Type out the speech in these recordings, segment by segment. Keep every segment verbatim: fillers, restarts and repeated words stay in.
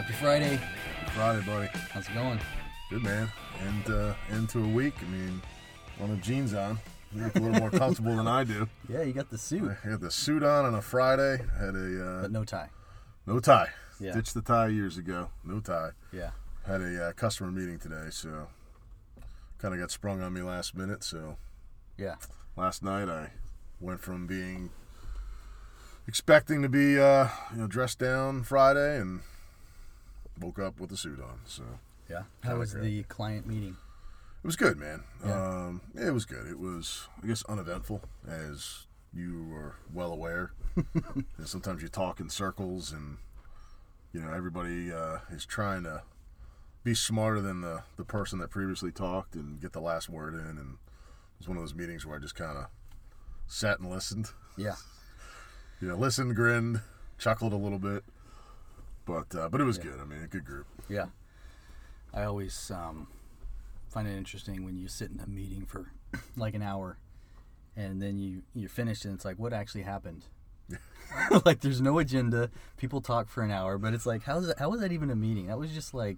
Happy Friday. Happy Friday, buddy. How's it going? Good, man. And uh, into a week. I mean, one of jeans on. You look a little more comfortable than I do. Yeah, you got the suit. I got the suit on on a Friday. I had a... Uh, but no tie. No tie. Yeah. Ditched the tie years ago. No tie. Yeah. Had a uh, customer meeting today, so... Kind of got sprung on me last minute, so... Yeah. Last night, I went from being... expecting to be uh, you know, dressed down Friday and woke up with a suit on, so... Yeah. How was the client meeting? It was good, man. Yeah. Um, it was good. It was, I guess, uneventful, as you are well aware. And sometimes you talk in circles, and you know everybody uh, is trying to be smarter than the, the person that previously talked and get the last word in. And it was one of those meetings where I just kind of sat and listened. Yeah. You know, listened, grinned, chuckled a little bit, but uh, but it was yeah. good. I mean, a good group. Yeah. I always um, find it interesting when you sit in a meeting for like an hour and then you, you're finished and it's like, what actually happened? Like, there's no agenda. People talk for an hour, but it's like, how is that, how was that even a meeting? That was just like,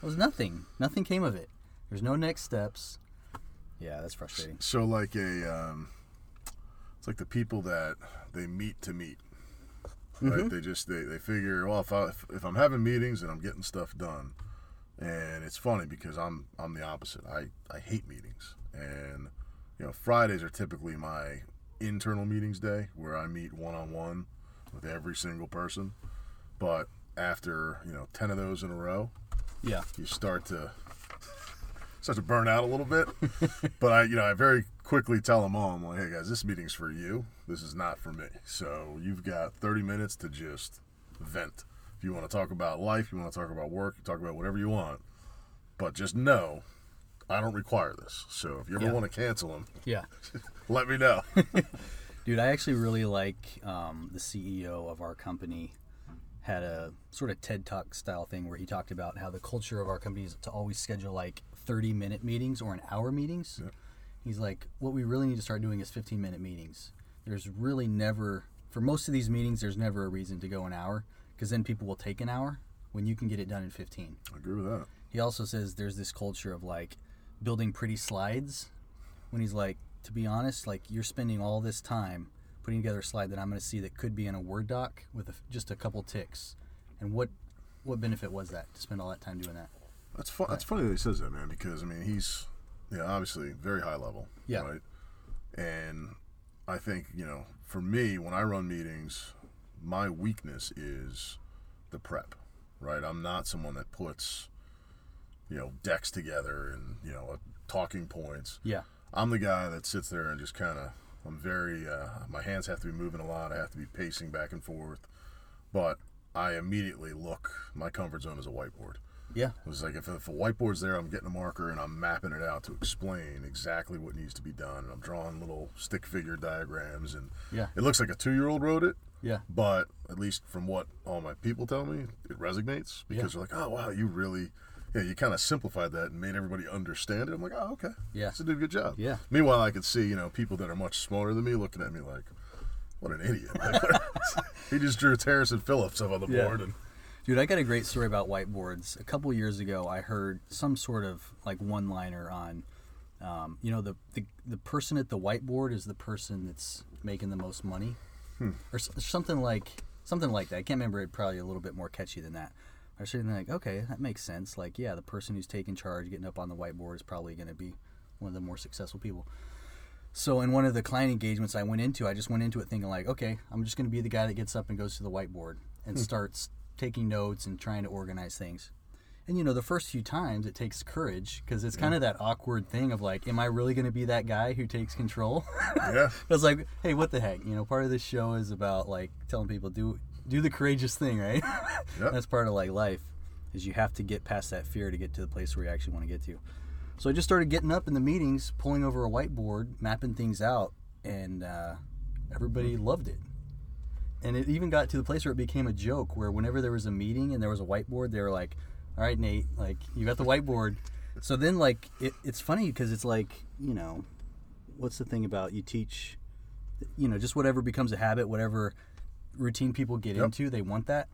that was nothing. Nothing came of it. There's no next steps. Yeah, that's frustrating. So like a, um, it's like the people that they meet to meet, right? Mm-hmm. They just, they, they figure, well, if, I, if, if I'm having meetings and I'm getting stuff done. And it's funny because I'm I'm the opposite. I, I hate meetings. And, you know, Fridays are typically my internal meetings day where I meet one-on-one with every single person. But after, you know, ten of those in a row, yeah, you start to start to burn out a little bit. But, I you know, I very quickly tell them all, I'm like, hey, guys, this meeting's for you. This is not for me. So you've got thirty minutes to just vent. If you want to talk about life, you want to talk about work, you talk about whatever you want. But just know, I don't require this. So if you ever yeah. want to cancel them, yeah. let me know. Dude, I actually really like um, the C E O of our company had a sort of TED Talk style thing where he talked about how the culture of our company is to always schedule like thirty-minute meetings or an hour meetings. Yeah. He's like, what we really need to start doing is fifteen-minute meetings. There's really never, for most of these meetings, there's never a reason to go an hour. Because then people will take an hour when you can get it done in fifteen. I agree with that. He also says there's this culture of, like, building pretty slides. When he's like, to be honest, like, you're spending all this time putting together a slide that I'm going to see that could be in a Word doc with a, just a couple ticks. And what what benefit was that to spend all that time doing that? That's fu- right. That's funny that he says that, man, because, I mean, he's, you know, obviously very high level. Yeah. Right? And I think, you know, for me, when I run meetings... my weakness is the prep, right? I'm not someone that puts, you know, decks together and, you know, talking points. Yeah. I'm the guy that sits there and just kind of, I'm very, uh, my hands have to be moving a lot. I have to be pacing back and forth. But I immediately look, my comfort zone is a whiteboard. Yeah. It was like, if, if a whiteboard's there, I'm getting a marker and I'm mapping it out to explain exactly what needs to be done. And I'm drawing little stick figure diagrams. And yeah. it looks like a two-year-old wrote it. Yeah. But at least from what all my people tell me, it resonates because yeah. they're like, oh, wow, you really, yeah, you kind of simplified that and made everybody understand it. I'm like, oh, okay. Yeah. So did a good job. Yeah. Meanwhile, I could see, you know, people that are much smarter than me looking at me like, what an idiot. Like, he just drew Terrace and Phillips up on the yeah. board. And dude, I got a great story about whiteboards. A couple years ago, I heard some sort of like one-liner on, um, you know, the, the the person at the whiteboard is the person that's making the most money. Hmm. Or something like something like that. I can't remember it. Probably a little bit more catchy than that. I was sitting there like, okay, that makes sense. Like, yeah, the person who's taking charge, getting up on the whiteboard, is probably going to be one of the more successful people. So in one of the client engagements I went into, I just went into it thinking like, okay, I'm just going to be the guy that gets up and goes to the whiteboard and hmm. starts taking notes and trying to organize things. And, you know, the first few times it takes courage because it's yeah. kind of that awkward thing of like, am I really going to be that guy who takes control? Yeah. I was like, hey, what the heck? You know, part of this show is about like telling people do do the courageous thing, right? Yep. That's part of like life is you have to get past that fear to get to the place where you actually want to get to. So I just started getting up in the meetings, pulling over a whiteboard, mapping things out, and uh, everybody loved it. And it even got to the place where it became a joke where whenever there was a meeting and there was a whiteboard, they were like, all right, Nate, like, you got the whiteboard. So then, like, it, it's funny because it's like, you know, what's the thing about you teach, you know, just whatever becomes a habit, whatever routine people get yep. into, they want that.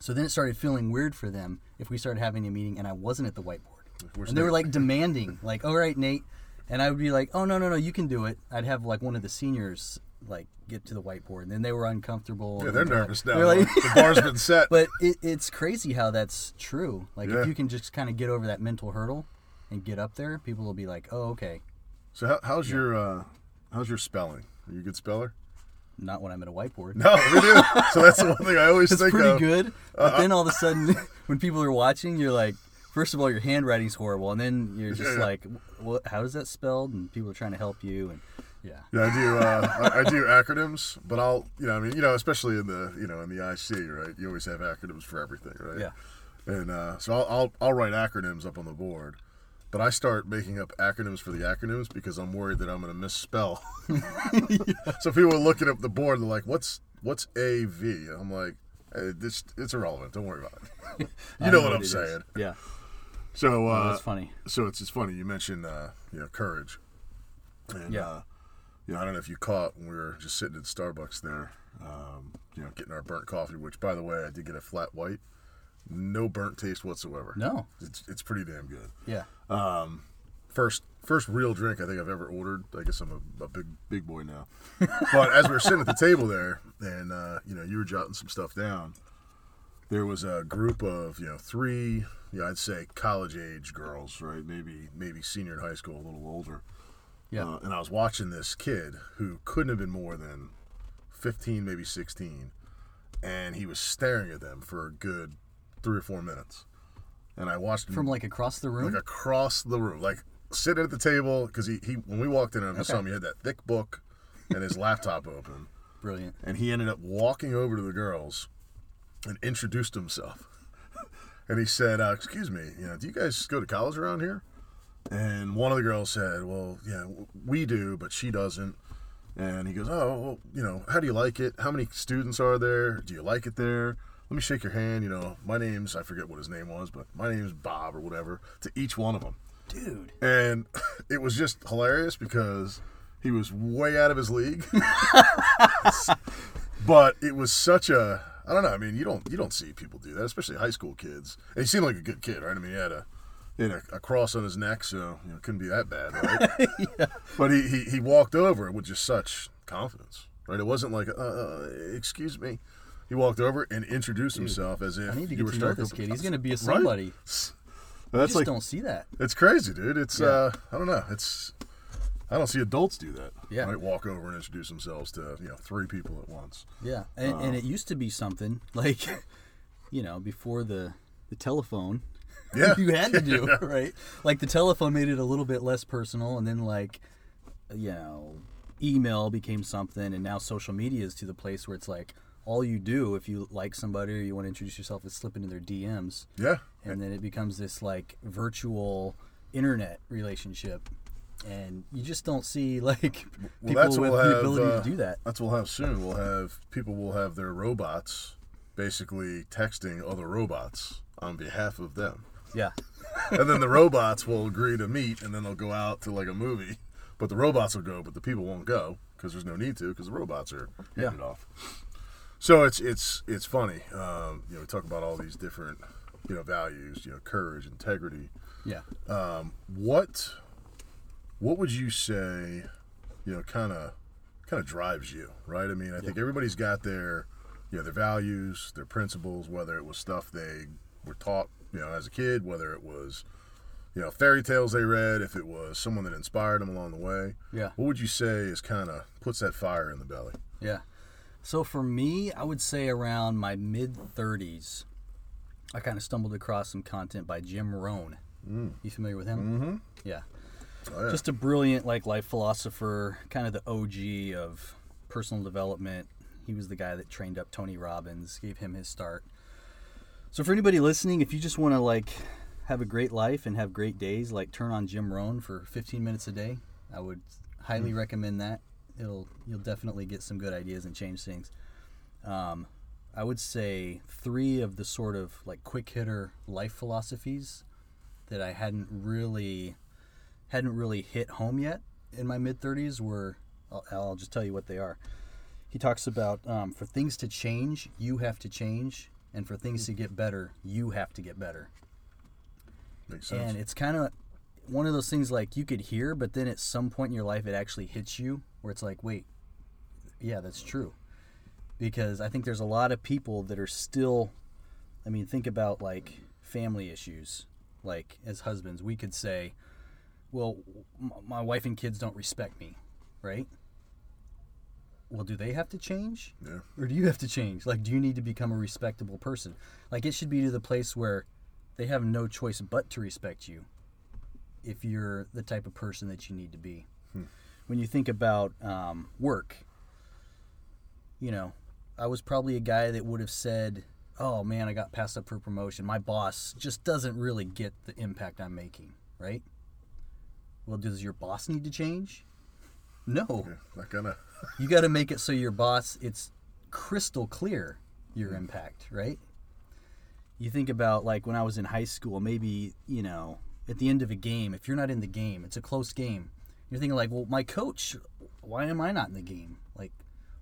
So then it started feeling weird for them if we started having a meeting and I wasn't at the whiteboard. We're and they were like demanding, like, all right, Nate. And I would be like, oh, no, no, no, you can do it. I'd have like one of the seniors like get to the whiteboard, and then they were uncomfortable. Yeah, they're nervous now. They're like, the bar's been set. But it, it's crazy how that's true. Like yeah. if you can just kind of get over that mental hurdle and get up there, people will be like, oh, okay. So how, how's yeah. your uh, how's your spelling? Are you a good speller? Not when I'm at a whiteboard. No, we do. So that's the one thing I always it's think of. It's pretty good. But uh, then all of a sudden, when people are watching, you're like, first of all, your handwriting's horrible. And then you're just yeah, yeah. like, well, how is that spelled? And people are trying to help you. And yeah. Yeah, I do, uh, I, I do acronyms, but I'll, you know, I mean, you know, especially in the, you know, in the I C, right? You always have acronyms for everything, right? Yeah. And uh, so I'll, I'll, I'll write acronyms up on the board. But I start making up acronyms for the acronyms because I'm worried that I'm going to misspell. yeah. So people are looking up the board and they're like, what's what's A V? And I'm like, hey, this, it's irrelevant. Don't worry about it. You know, know what I'm saying. Is. Yeah. So uh, no, that's funny. So it's it's funny. You mentioned uh, you know, courage. And, yeah. Uh, you know, I don't know if you caught when we were just sitting at Starbucks there, um, you know, getting our burnt coffee, which, by the way, I did get a flat white. No burnt taste whatsoever. No. It's it's pretty damn good. Yeah. Um, first first real drink I think I've ever ordered. I guess I'm a, a big big boy now. But as we were sitting at the table there, and uh, you know, you were jotting some stuff down, there was a group of, you know, three, you know, I'd say college age girls, right? Maybe maybe senior in high school, a little older. Yeah. Uh, and I was watching this kid who couldn't have been more than fifteen, maybe sixteen, and he was staring at them for a good three or four minutes, and I watched him from like across the room, like across the room, like sitting at the table, because he, he when we walked in and okay. saw him, he had that thick book and his laptop open. Brilliant. And he ended up walking over to the girls and introduced himself, and he said, uh, "Excuse me, you know, do you guys go to college around here?" And one of the girls said, "Well, yeah, we do, but she doesn't." And he goes, "Oh, well, you know, how do you like it? How many students are there? Do you like it there? Let me shake your hand, you know, my name's, I forget what his name was, but my name's Bob," or whatever, to each one of them. Dude. And it was just hilarious because he was way out of his league. But it was such a, I don't know, I mean, you don't you don't see people do that, especially high school kids. And he seemed like a good kid, right? I mean, he had a he had a, a cross on his neck, so, you know, it couldn't be that bad, right? yeah. But he, he, he walked over with just such confidence, right? It wasn't like, uh, uh, excuse me. He walked over and introduced Dude, himself as if I need to get you were to know this kid. He's going to be a somebody. Right? That's you just like, don't see that. It's crazy, dude. It's yeah. uh, I don't know. It's I don't see adults do that. Yeah, right? Walk over and introduce themselves to, you know, three people at once. Yeah, and, um, and it used to be something like, you know, before the the telephone. Yeah, you had to do yeah. right. Like the telephone made it a little bit less personal, and then like, you know, email became something, and now social media is to the place where it's like. All you do if you like somebody or you want to introduce yourself is slip into their D Ms. Yeah. And then it becomes this like virtual internet relationship. And you just don't see like people well, with we'll the have, ability uh, to do that. That's what we'll have soon. We'll have people will have their robots basically texting other robots on behalf of them. Yeah. And then the robots will agree to meet, and then they'll go out to like a movie. But the robots will go, but the people won't go because there's no need to because the robots are handed yeah. off. So it's it's it's funny, um, you know. We talk about all these different, you know, values, you know, courage, integrity. Yeah. Um, what what would you say, you know, kind of kind of drives you, right? I mean, I yeah. think everybody's got their, you know, their values, their principles, whether it was stuff they were taught, you know, as a kid, whether it was, you know, fairy tales they read, if it was someone that inspired them along the way. Yeah. What would you say is kind of puts that fire in the belly? Yeah. So for me, I would say around my mid-thirties, I kind of stumbled across some content by Jim Rohn. Mm. You familiar with him? Mm-hmm. Yeah. Oh, yeah. Just a brilliant like life philosopher, kind of the O G of personal development. He was the guy that trained up Tony Robbins, gave him his start. So for anybody listening, if you just want to like have a great life and have great days, like turn on Jim Rohn for fifteen minutes a day. I would highly mm. recommend that. It'll, you'll definitely get some good ideas and change things. Um, I would say three of the sort of like quick hitter life philosophies that I hadn't really hadn't really hit home yet in my mid thirties were, I'll, I'll just tell you what they are. He talks about um, for things to change, you have to change. And for things to get better, you have to get better. Makes sense. And it's kind of one of those things like you could hear, but then at some point in your life it actually hits you where it's like, wait, yeah, that's true. Because I think there's a lot of people that are still, I mean, think about like family issues. Like as husbands, we could say, well, m- my wife and kids don't respect me, right? Well, do they have to change? Yeah. Or do you have to change? Like, do you need to become a respectable person? Like, it should be to the place where they have no choice but to respect you if you're the type of person that you need to be. Hmm. When you think about um, work, you know, I was probably a guy that would have said, oh, man, I got passed up for promotion. My boss just doesn't really get the impact I'm making, right? Well, does your boss need to change? No. Yeah, not gonna. You got to make it so your boss, it's crystal clear your impact, right? You think about like when I was in high school, maybe, you know, at the end of a game, if you're not in the game, it's a close game. You're thinking like, well, my coach, why am I not in the game? Like,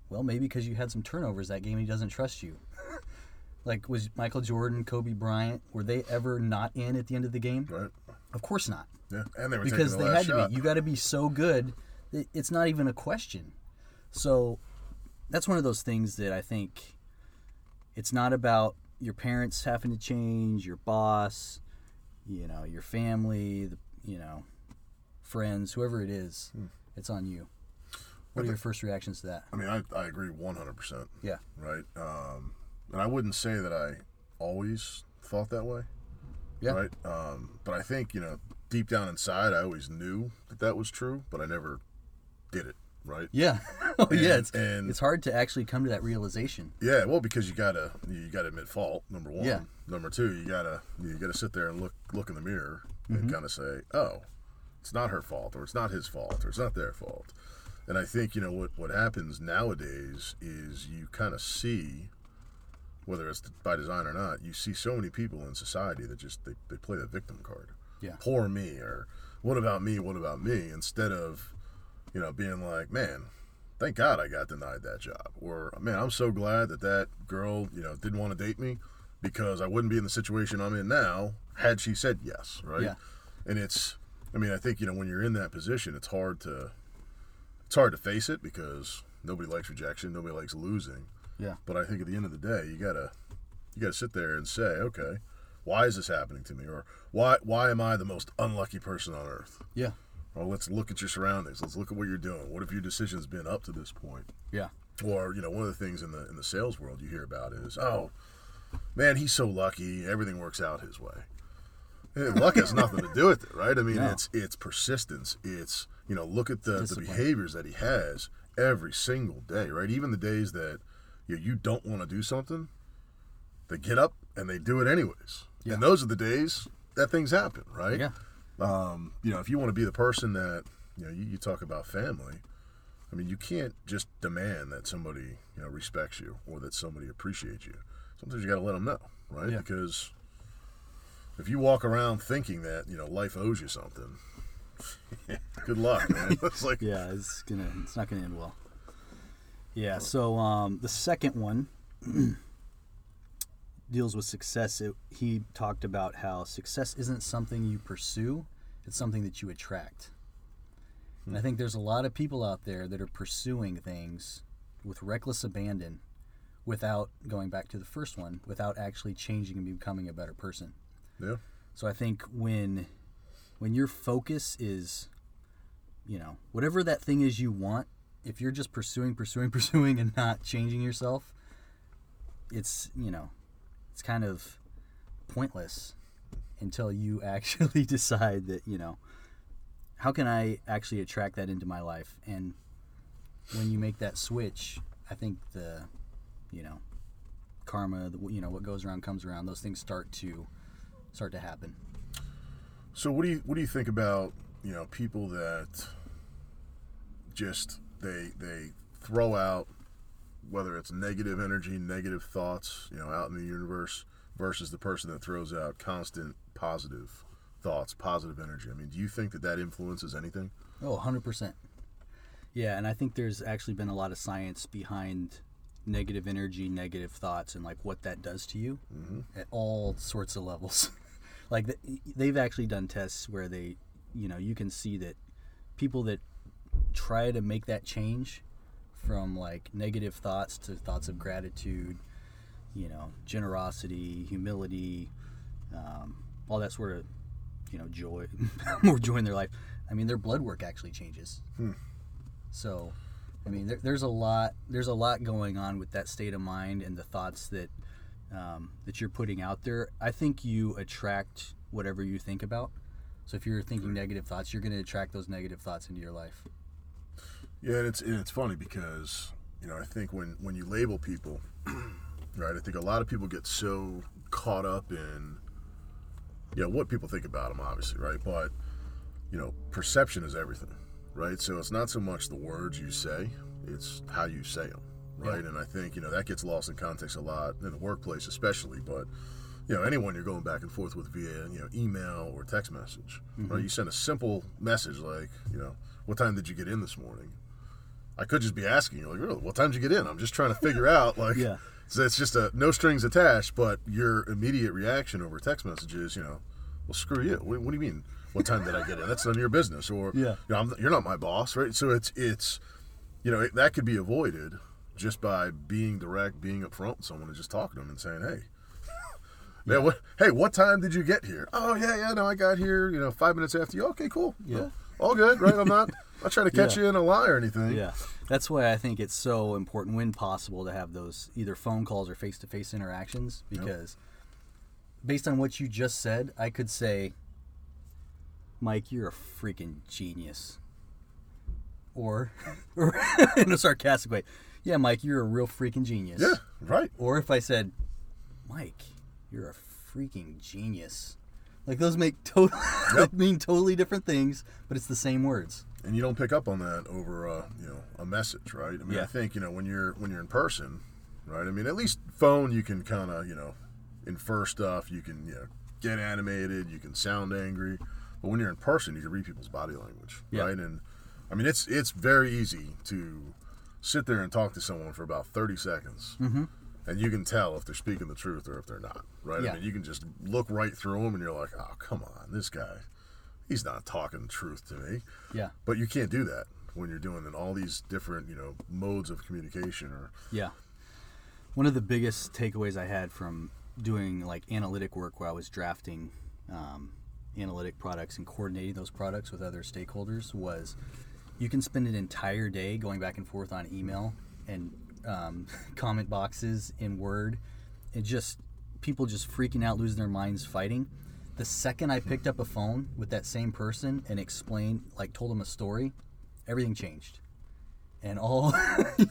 well, maybe because you had some turnovers that game and he doesn't trust you. Like, was Michael Jordan, Kobe Bryant, were they ever not in at the end of the game? Right. Of course not. Yeah, and they were because taking the they last had shot. To be. You got to be so good that it's not even a question. So that's one of those things that I think it's not about your parents having to change, your boss, you know, your family, the, you know, friends, whoever it is, hmm. it's on you. What I are think, your first reactions to that? I mean, I, I agree one hundred percent. Yeah. Right? Um, and I wouldn't say that I always thought that way. Yeah. Right? Um, but I think, you know, deep down inside, I always knew that that was true, but I never did it. Right. Yeah. Oh, and, yeah. It's and, it's hard to actually come to that realization. Yeah. Well, because you gotta you gotta admit fault. Number one. Yeah. Number two, you gotta you gotta sit there and look look in the mirror mm-hmm. and kind of say, oh, it's not her fault, or it's not his fault, or it's not their fault. And I think you know what what happens nowadays is you kind of see, whether it's by design or not, you see so many people in society that just they they play the victim card. Yeah. Poor me, or what about me? What about me? Instead of you know, being like, man, thank God I got denied that job. Or, man, I'm so glad that that girl, you know, didn't want to date me because I wouldn't be in the situation I'm in now had she said yes, right? Yeah. And it's, I mean, I think, you know, when you're in that position, it's hard to, it's hard to face it because nobody likes rejection, nobody likes losing. Yeah. But I think at the end of the day, you gotta, you gotta sit there and say, okay, why is this happening to me? Or why, why am I the most unlucky person on earth? Yeah. Or let's look at your surroundings. Let's look at what you're doing. What have your decisions been up to this point? Yeah. Or, you know, one of the things in the in the sales world you hear about is, oh, man, he's so lucky. Everything works out his way. And luck has nothing to do with it, right? I mean, no. it's it's persistence. It's, you know, look at the, the behaviors that he has every single day, right? Even the days that you know, you don't want to do something, they get up and they do it anyways. Yeah. And those are the days that things happen, right? Yeah. Um, you know, if you want to be the person that, you know, you, you talk about family, I mean, you can't just demand that somebody, you know, respects you or that somebody appreciates you. Sometimes you got to let them know, right? Yeah. Because if you walk around thinking that, you know, life owes you something, good luck, man. It's like, yeah, it's going to, it's not going to end well. Yeah. So, um, the second one deals with success. It, he talked about how success isn't something you pursue, it's something that you attract. Hmm. And I think there's a lot of people out there that are pursuing things with reckless abandon without, going back to the first one, without actually changing and becoming a better person. Yeah. So I think when when your focus is, you know, whatever that thing is you want, if you're just pursuing, pursuing, pursuing and not changing yourself, it's, you know, it's kind of pointless until you actually decide that, you know, how can I actually attract that into my life? And when you make that switch, I think the, you know, karma, the, you know, what goes around comes around. Those things start to start to happen. So what do you what do you think about, you know, people that just they they throw out, whether it's negative energy, negative thoughts, you know, out in the universe versus the person that throws out constant positive thoughts, positive energy? I mean, do you think that that influences anything? Oh, one hundred percent. Yeah, and I think there's actually been a lot of science behind negative energy, negative thoughts, and like what that does to you mm-hmm. at all sorts of levels. Like the, they've actually done tests where they, you know, you can see that people that try to make that change from like negative thoughts to thoughts of gratitude, you know, generosity, humility, um, all that sort of, you know, joy, more joy in their life. I mean, their blood work actually changes. Hmm. So, I mean, there, there's a lot, there's a lot going on with that state of mind and the thoughts that um, that you're putting out there. I think you attract whatever you think about. So if you're thinking negative thoughts, you're going to attract those negative thoughts into your life. Yeah, and it's and it's funny because, you know, I think when, when you label people, right, I think a lot of people get so caught up in, you know, what people think about them, obviously, right? But, you know, perception is everything, right? So it's not so much the words you say, it's how you say them, right? Yeah. And I think, you know, that gets lost in context a lot, in the workplace especially, but... You know, anyone you're going back and forth with via, you know, email or text message, mm-hmm. right? You send a simple message like, you know, what time did you get in this morning? I could just be asking you, like, really, what time did you get in? I'm just trying to figure out, like, yeah. So it's just a no strings attached, but your immediate reaction over text message is, you know, well, screw you. What, what do you mean? What time did I get in? That's none of your business. Or, yeah. you know, I'm, you're not my boss, right? So it's, it's you know, it, that could be avoided just by being direct, being upfront with someone and just talking to them and saying, hey, Yeah. Man, what, hey, what time did you get here? Oh, yeah, yeah, no, I got here, you know, five minutes after you. Okay, cool. Yeah. Well, all good, right? I'm not not trying to catch yeah. you in a lie or anything. Yeah. That's why I think it's so important when possible to have those either phone calls or face-to-face interactions because yep. based on what you just said, I could say, Mike, you're a freaking genius. Or, or in a sarcastic way, yeah, Mike, you're a real freaking genius. Yeah, right. Or if I said, Mike... You're a freaking genius. Like those make totally yep. mean totally different things, but it's the same words. And you don't pick up on that over uh, you know, a message, right? I mean, yeah. I think, you know, when you're when you're in person, right? I mean, at least phone you can kind of, you know, infer stuff, you can, you know, get animated, you can sound angry. But when you're in person, you can read people's body language, yep. right? And I mean, it's it's very easy to sit there and talk to someone for about thirty seconds. Mm-hmm. And you can tell if they're speaking the truth or if they're not, right? Yeah. I mean, you can just look right through them and you're like, oh, come on, this guy, he's not talking the truth to me. Yeah. But you can't do that when you're doing in all these different, you know, modes of communication. Or yeah. One of the biggest takeaways I had from doing, like, analytic work where I was drafting um, analytic products and coordinating those products with other stakeholders was you can spend an entire day going back and forth on email and Um, comment boxes in Word and just people just freaking out, losing their minds, fighting. The second I picked up a phone with that same person and explained, like told them a story, everything changed. And all,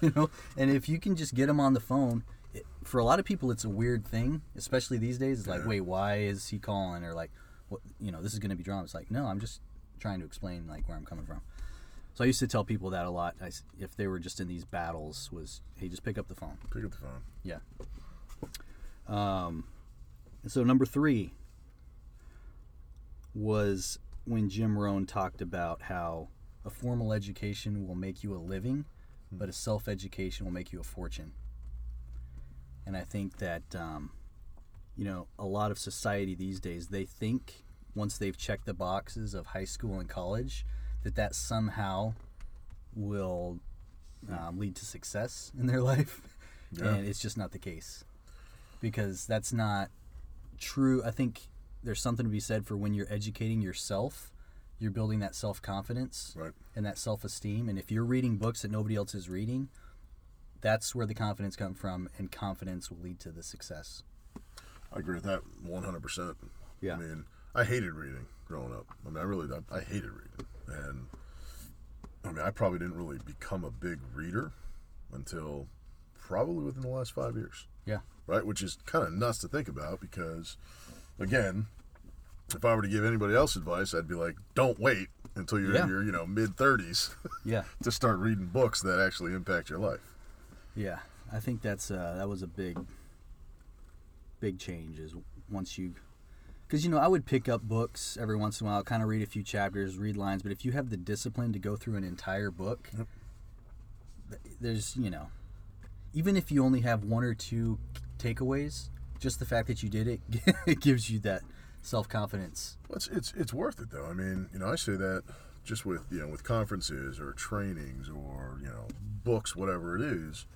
you know, and if you can just get them on the phone, it, for a lot of people, it's a weird thing, especially these days. It's like, wait, why is he calling? Or like, what, you know, this is going to be drama. It's like, no, I'm just trying to explain like where I'm coming from. So I used to tell people that a lot, I, if they were just in these battles, was, hey, just pick up the phone. Pick up the phone. Yeah. Um, and so number three was when Jim Rohn talked about how a formal education will make you a living, but a self-education will make you a fortune. And I think that, um, you know, a lot of society these days, they think once they've checked the boxes of high school and college, that that somehow will um, lead to success in their life. Yeah. And it's just not the case because that's not true. I think there's something to be said for when you're educating yourself, you're building that self-confidence right. and that self-esteem. And if you're reading books that nobody else is reading, that's where the confidence comes from, and confidence will lead to the success. I agree with that one hundred percent. Yeah. I mean, I hated reading growing up. I mean, I really, I, I hated reading. And, I mean, I probably didn't really become a big reader until probably within the last five years. Yeah. Right? Which is kind of nuts to think about because, again, if I were to give anybody else advice, I'd be like, don't wait until you're yeah. in your, you know, mid-thirties yeah. to start reading books that actually impact your life. Yeah. I think that's uh, that was a big, big change is once you... Because, you know, I would pick up books every once in a while, kind of read a few chapters, read lines. But if you have the discipline to go through an entire book, yep. there's, you know, even if you only have one or two takeaways, just the fact that you did it, it gives you that self-confidence. Well, it's, it's it's worth it, though. I mean, you know, I say that just with, you know, with conferences or trainings or, you know, books, whatever it is.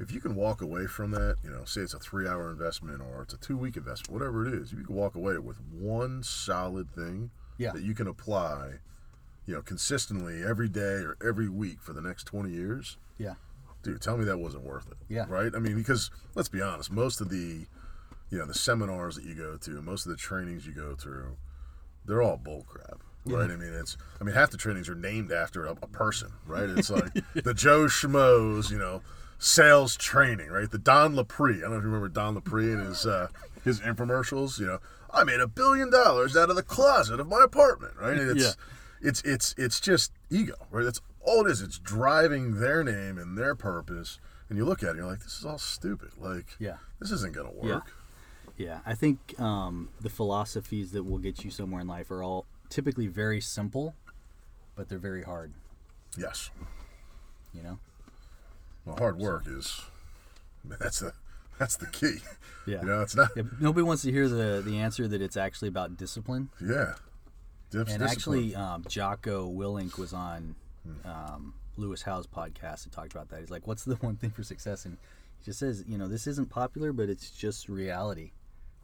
If you can walk away from that, you know, say it's a three-hour investment or it's a two-week investment, whatever it is, if you can walk away with one solid thing yeah. that you can apply, you know, consistently every day or every week for the next twenty years. Yeah. Dude, tell me that wasn't worth it. Yeah. Right? I mean, because let's be honest, most of the, you know, the seminars that you go to, most of the trainings you go through, they're all bullcrap. Right, I mean, it's. I mean, half the trainings are named after a, a person, right? It's like the Joe Schmoes, you know, sales training, right? The Don LaPree. I don't know if you remember Don LaPree and his uh, his infomercials. You know, I made a billion dollars out of the closet of my apartment, right? And it's, yeah. it's it's it's just ego, right? That's all it is. It's driving their name and their purpose. And you look at it, and you're like, this is all stupid. Like, yeah. this isn't gonna work. Yeah, yeah. I think um, the philosophies that will get you somewhere in life are all typically very simple, but they're very hard. Yes. You know? Well, hard work is, that's the, that's the key. Yeah. You know, it's not. Yeah, nobody wants to hear the, the answer that it's actually about discipline. Yeah. Dips, and discipline. Actually, um, Jocko Willink was on um, Lewis Howe's podcast and talked about that. He's like, what's the one thing for success? And he just says, you know, this isn't popular, but it's just reality.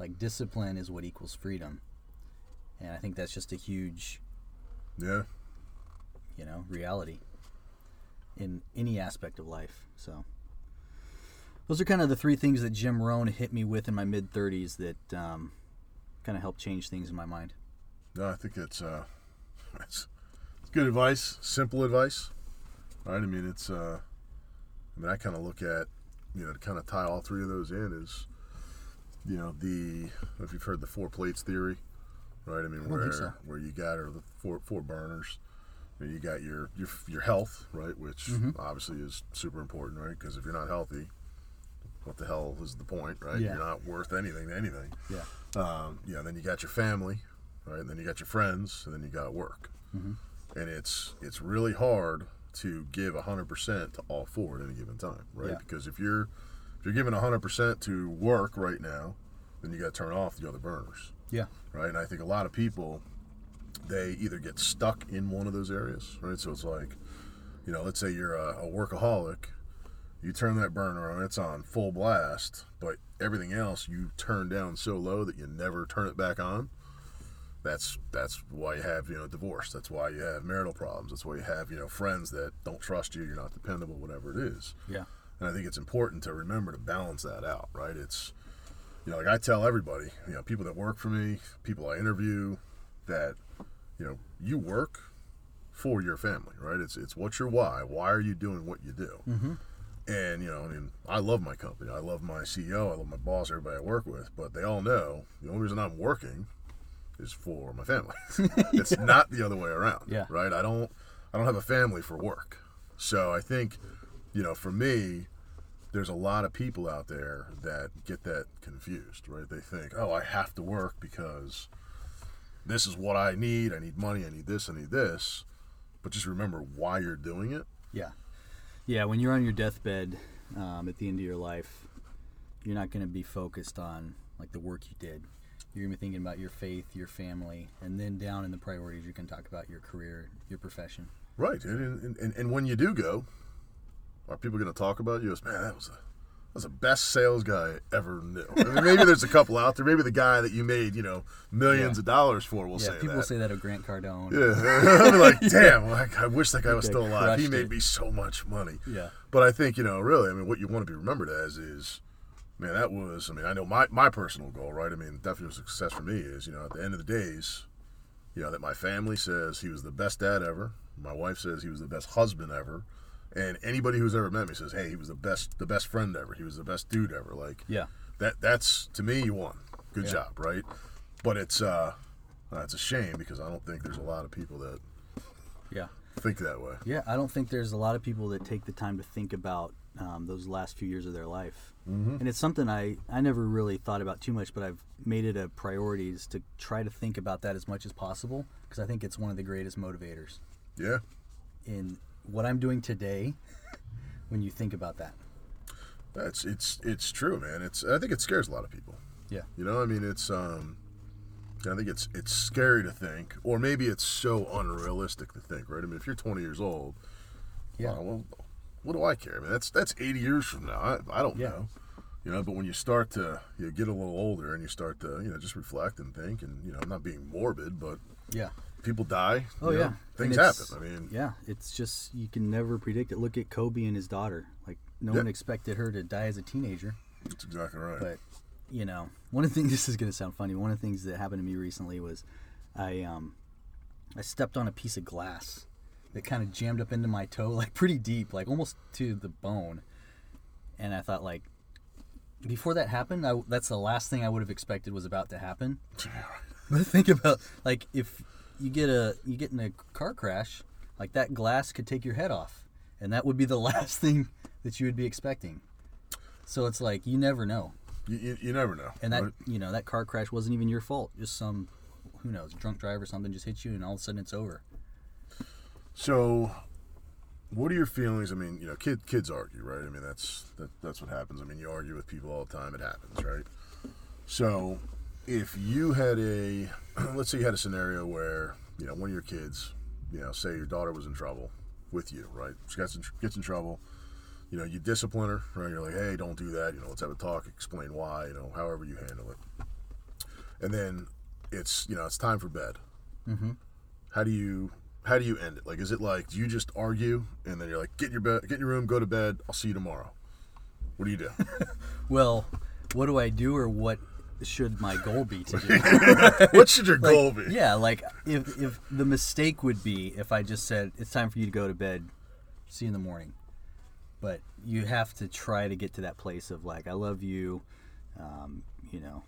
Like, discipline is what equals freedom. And I think that's just a huge, yeah, you know, reality in any aspect of life. So those are kind of the three things that Jim Rohn hit me with in my mid-thirties that um, kind of helped change things in my mind. No, I think it's, uh, it's good advice, simple advice, right? I mean, it's, uh, I mean, I kind of look at, you know, to kind of tie all three of those in is, you know, the, if you've heard the four plates theory. Right, I mean, I where so. where you got are the four four burners. You know, you got your your your health, right, which mm-hmm. obviously is super important, right? Because if you're not healthy, what the hell is the point, right? Yeah. You're not worth anything to anything. Yeah. Um. Yeah. Then you got your family, right? And then you got your friends, and then you got work. Mm-hmm. And it's it's really hard to give a hundred percent to all four at any given time, right? Yeah. Because if you're if you're giving a hundred percent to work right now, then you got to turn off the other burners. Yeah. Right. And I think a lot of people, they either get stuck in one of those areas, right? So it's like, you know, let's say you're a, a workaholic, you turn that burner on, it's on full blast, but everything else you turn down so low that you never turn it back on. That's that's why you have, you know, divorce. That's why you have marital problems. That's why you have, you know, friends that don't trust you, you're not dependable, whatever it is. Yeah. And I think it's important to remember to balance that out, right? It's, you know, like I tell everybody, you know, people that work for me, people I interview, that, you know, you work for your family, right? It's it's what's your why? Why are you doing what you do? Mm-hmm. And, you know, I mean, I love my company. I love my C E O. I love my boss, everybody I work with. But they all know the only reason I'm working is for my family. It's yeah. not the other way around, yeah. right? I don't, I don't have a family for work. So I think, you know, for me, there's a lot of people out there that get that confused, right? They think, oh, I have to work because this is what I need. I need money. I need this. I need this. But just remember why you're doing it. Yeah. Yeah, when you're on your deathbed um, at the end of your life, you're not going to be focused on, like, the work you did. You're going to be thinking about your faith, your family, and then down in the priorities, you can talk about your career, your profession. Right. And, and, and, and when you do go, are people going to talk about you as, man, that was, a, that was the best sales guy I ever knew? I mean, maybe there's a couple out there. Maybe the guy that you made, you know, millions yeah. of dollars for will yeah, say that. Yeah, people will say that of Grant Cardone. Yeah. I'll be like, damn, like, I wish that guy was still alive. He made it. me so much money. Yeah. But I think, you know, really, I mean, what you want to be remembered as is, man, that was, I mean, I know my, my personal goal, right? I mean, definitely success for me is, you know, at the end of the days, you know, that my family says he was the best dad ever. My wife says he was the best husband ever. And anybody who's ever met me says, hey, he was the best the best friend ever. He was the best dude ever. Like, yeah. that that's, to me, you won. Good yeah. job, right? But it's uh, uh, it's a shame because I don't think there's a lot of people that yeah. think that way. Yeah, I don't think there's a lot of people that take the time to think about um, those last few years of their life. Mm-hmm. And it's something I, I never really thought about too much, but I've made it a priority is to try to think about that as much as possible because I think it's one of the greatest motivators. Yeah. In what I'm doing today, when you think about that. That's it's it's true, man. It's I think it scares a lot of people. Yeah. You know, I mean, it's um, I think it's it's scary to think, or maybe it's so unrealistic to think, right? I mean, if you're twenty years old, yeah. Wow, well, what do I care? I mean, that's that's eighty years from now. I, I don't yeah. know. You know, but when you start to you know, get a little older and you start to, you know, just reflect and think and, you know, I'm not being morbid, but yeah, people die. Oh, you know, yeah. Things happen. I mean. Yeah. It's just, you can never predict it. Look at Kobe and his daughter. Like, no yeah. one expected her to die as a teenager. That's exactly right. But, you know, one of the things, this is going to sound funny. One of the things that happened to me recently was I, um, I stepped on a piece of glass that kind of jammed up into my toe, like pretty deep, like almost to the bone. And I thought, like, before that happened, I, that's the last thing I would have expected was about to happen. But think about, like, if you get a you get in a car crash, like that glass could take your head off, and that would be the last thing that you would be expecting. So it's like you never know. You you, you never know. And that right? you know that car crash wasn't even your fault. Just some, who knows, drunk driver or something just hit you, and all of a sudden it's over. So. What are your feelings? I mean, you know, kid, kids argue, right? I mean, that's that, that's what happens. I mean, you argue with people all the time. It happens, right? So if you had a, let's say you had a scenario where, you know, one of your kids, you know, say your daughter was in trouble with you, right? She gets in, gets in trouble. You know, you discipline her, right? You're like, hey, don't do that. You know, let's have a talk, explain why, you know, however you handle it. And then it's, you know, it's time for bed. Mm-hmm. How do you... How do you end it? Like, is it like, do you just argue and then you're like, get in your bed, get in your room, go to bed. I'll see you tomorrow. What do you do? Well, what do I do, or what should my goal be to do? What should your like, goal be? Yeah, like if if the mistake would be if I just said it's time for you to go to bed, see you in the morning. But you have to try to get to that place of like, I love you, um, you know,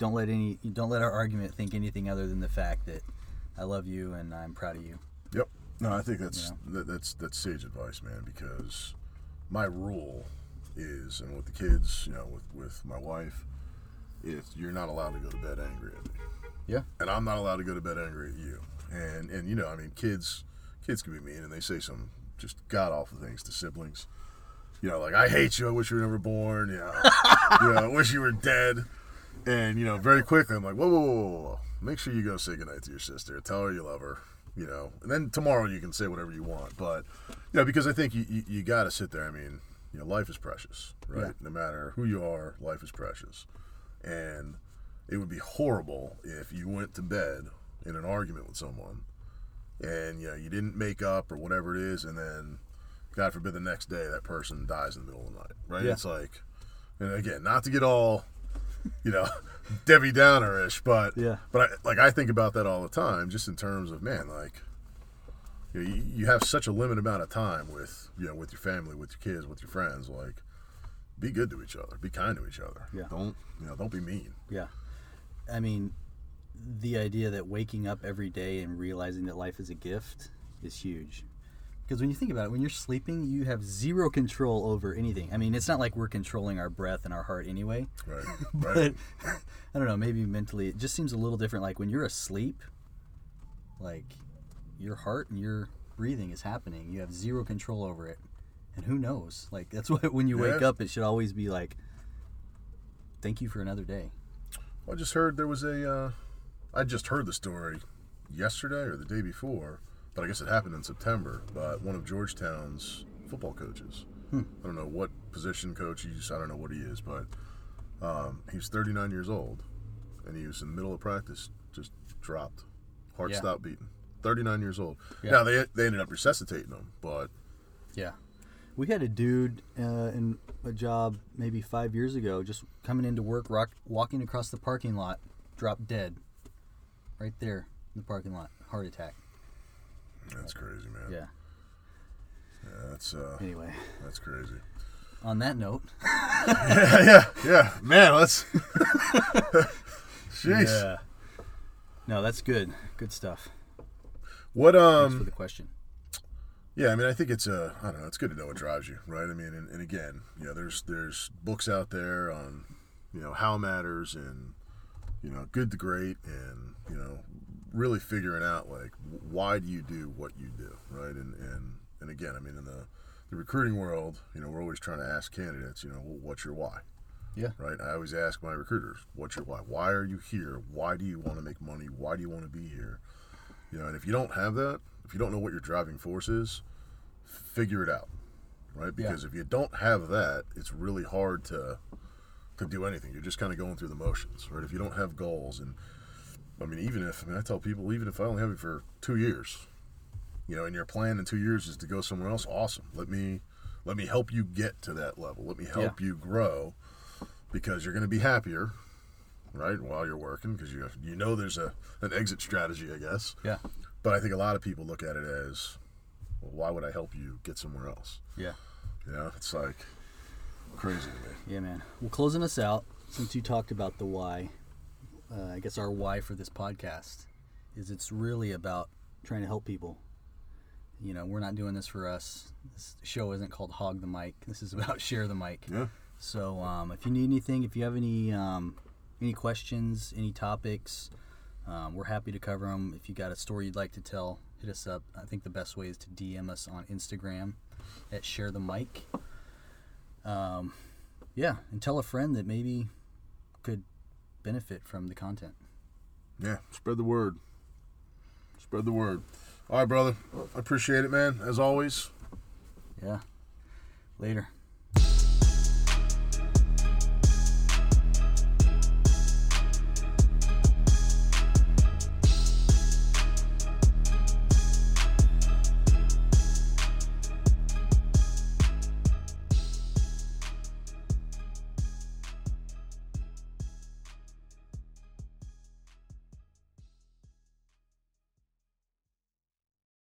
don't let any don't let our argument think anything other than the fact that I love you and I'm proud of you. Yep. No, I think that's yeah. that, that's that's sage advice, man. Because my rule is, and with the kids, you know, with, with my wife, is you're not allowed to go to bed angry at me. Yeah. And I'm not allowed to go to bed angry at you. And and you know, I mean, kids kids can be mean, and they say some just god awful things to siblings. You know, like I hate you. I wish you were never born. You know, you know I wish you were dead. And you know, very quickly, I'm like, whoa, whoa, whoa, whoa, whoa. Make sure you go say goodnight to your sister. Tell her you love her, you know. And then tomorrow you can say whatever you want. But, you know, because I think you, you, you got to sit there. I mean, you know, life is precious, right? Yeah. No matter who you are, life is precious. And it would be horrible if you went to bed in an argument with someone and, you know, you didn't make up or whatever it is. And then, God forbid, the next day that person dies in the middle of the night, right? Yeah. It's like, and again, not to get all... you know, Debbie Downer-ish, but yeah. but I, like I think about that all the time, just in terms of, man, like you, know, you you have such a limited amount of time with you know with your family, with your kids, with your friends. Like, be good to each other, be kind to each other. Yeah. Don't you know? Don't be mean. Yeah, I mean, the idea that waking up every day and realizing that life is a gift is huge. Because when you think about it, when you're sleeping, you have zero control over anything. I mean, it's not like we're controlling our breath and our heart anyway. Right. But, right. I don't know, maybe mentally it just seems a little different. Like, when you're asleep, like, your heart and your breathing is happening. You have zero control over it. And who knows? Like, that's why when you yeah. wake up, it should always be like, thank you for another day. Well, I just heard there was a, uh, I just heard the story yesterday or the day before. But I guess it happened in September, but one of Georgetown's football coaches, hmm. I don't know what position coach he's, I don't know what he is, but um, he was thirty-nine years old, and he was in the middle of practice, just dropped, heart yeah. stopped beating, thirty-nine years old. Yeah. Now, they they ended up resuscitating him, but... Yeah. We had a dude uh, in a job maybe five years ago, just coming into work, rock, walking across the parking lot, dropped dead, right there in the parking lot, heart attack. That's crazy, man. Yeah. Yeah, that's, uh... Anyway. That's crazy. On that note. yeah, yeah, yeah. Man, let's... Jeez. Yeah. No, that's good. Good stuff. What, um... Thanks for the question. Yeah, I mean, I think it's, uh... I don't know, it's good to know what drives you, right? I mean, and, and again, you know, there's, there's books out there on, you know, how matters and, you know, good to great and, you know... really figuring out, like, why do you do what you do, right? And and, and again, I mean, in the, the recruiting world, you know, we're always trying to ask candidates, you know, well, what's your why? Yeah. Right? I always ask my recruiters, what's your why? Why are you here? Why do you want to make money? Why do you want to be here? You know, and if you don't have that, if you don't know what your driving force is, figure it out, right? Because yeah. if you don't have that, it's really hard to to do anything. You're just kind of going through the motions, right? If you don't have goals, and I mean, even if, I mean, I tell people, even if I only have it for two years, you know, and your plan in two years is to go somewhere else, awesome. Let me, let me help you get to that level. Let me help yeah. you grow, because you're going to be happier, right, while you're working, because you you know there's a an exit strategy, I guess. Yeah. But I think a lot of people look at it as, well, why would I help you get somewhere else? Yeah. Yeah, you know, it's like crazy to me. Yeah, man. Well, closing us out, since you talked about the why, uh, I guess our why for this podcast is it's really about trying to help people. You know, we're not doing this for us. This show isn't called Hog the Mic. This is about Share the Mic. Yeah. So um, if you need anything, if you have any um, any questions, any topics, um, we're happy to cover them. If you got a story you'd like to tell, hit us up. I think the best way is to D M us on Instagram at Share the Mic. Um, yeah, and tell a friend that maybe could benefit from the content. Yeah, spread the word. Spread the word. All right, brother. I appreciate it, man, as always. Yeah. Later.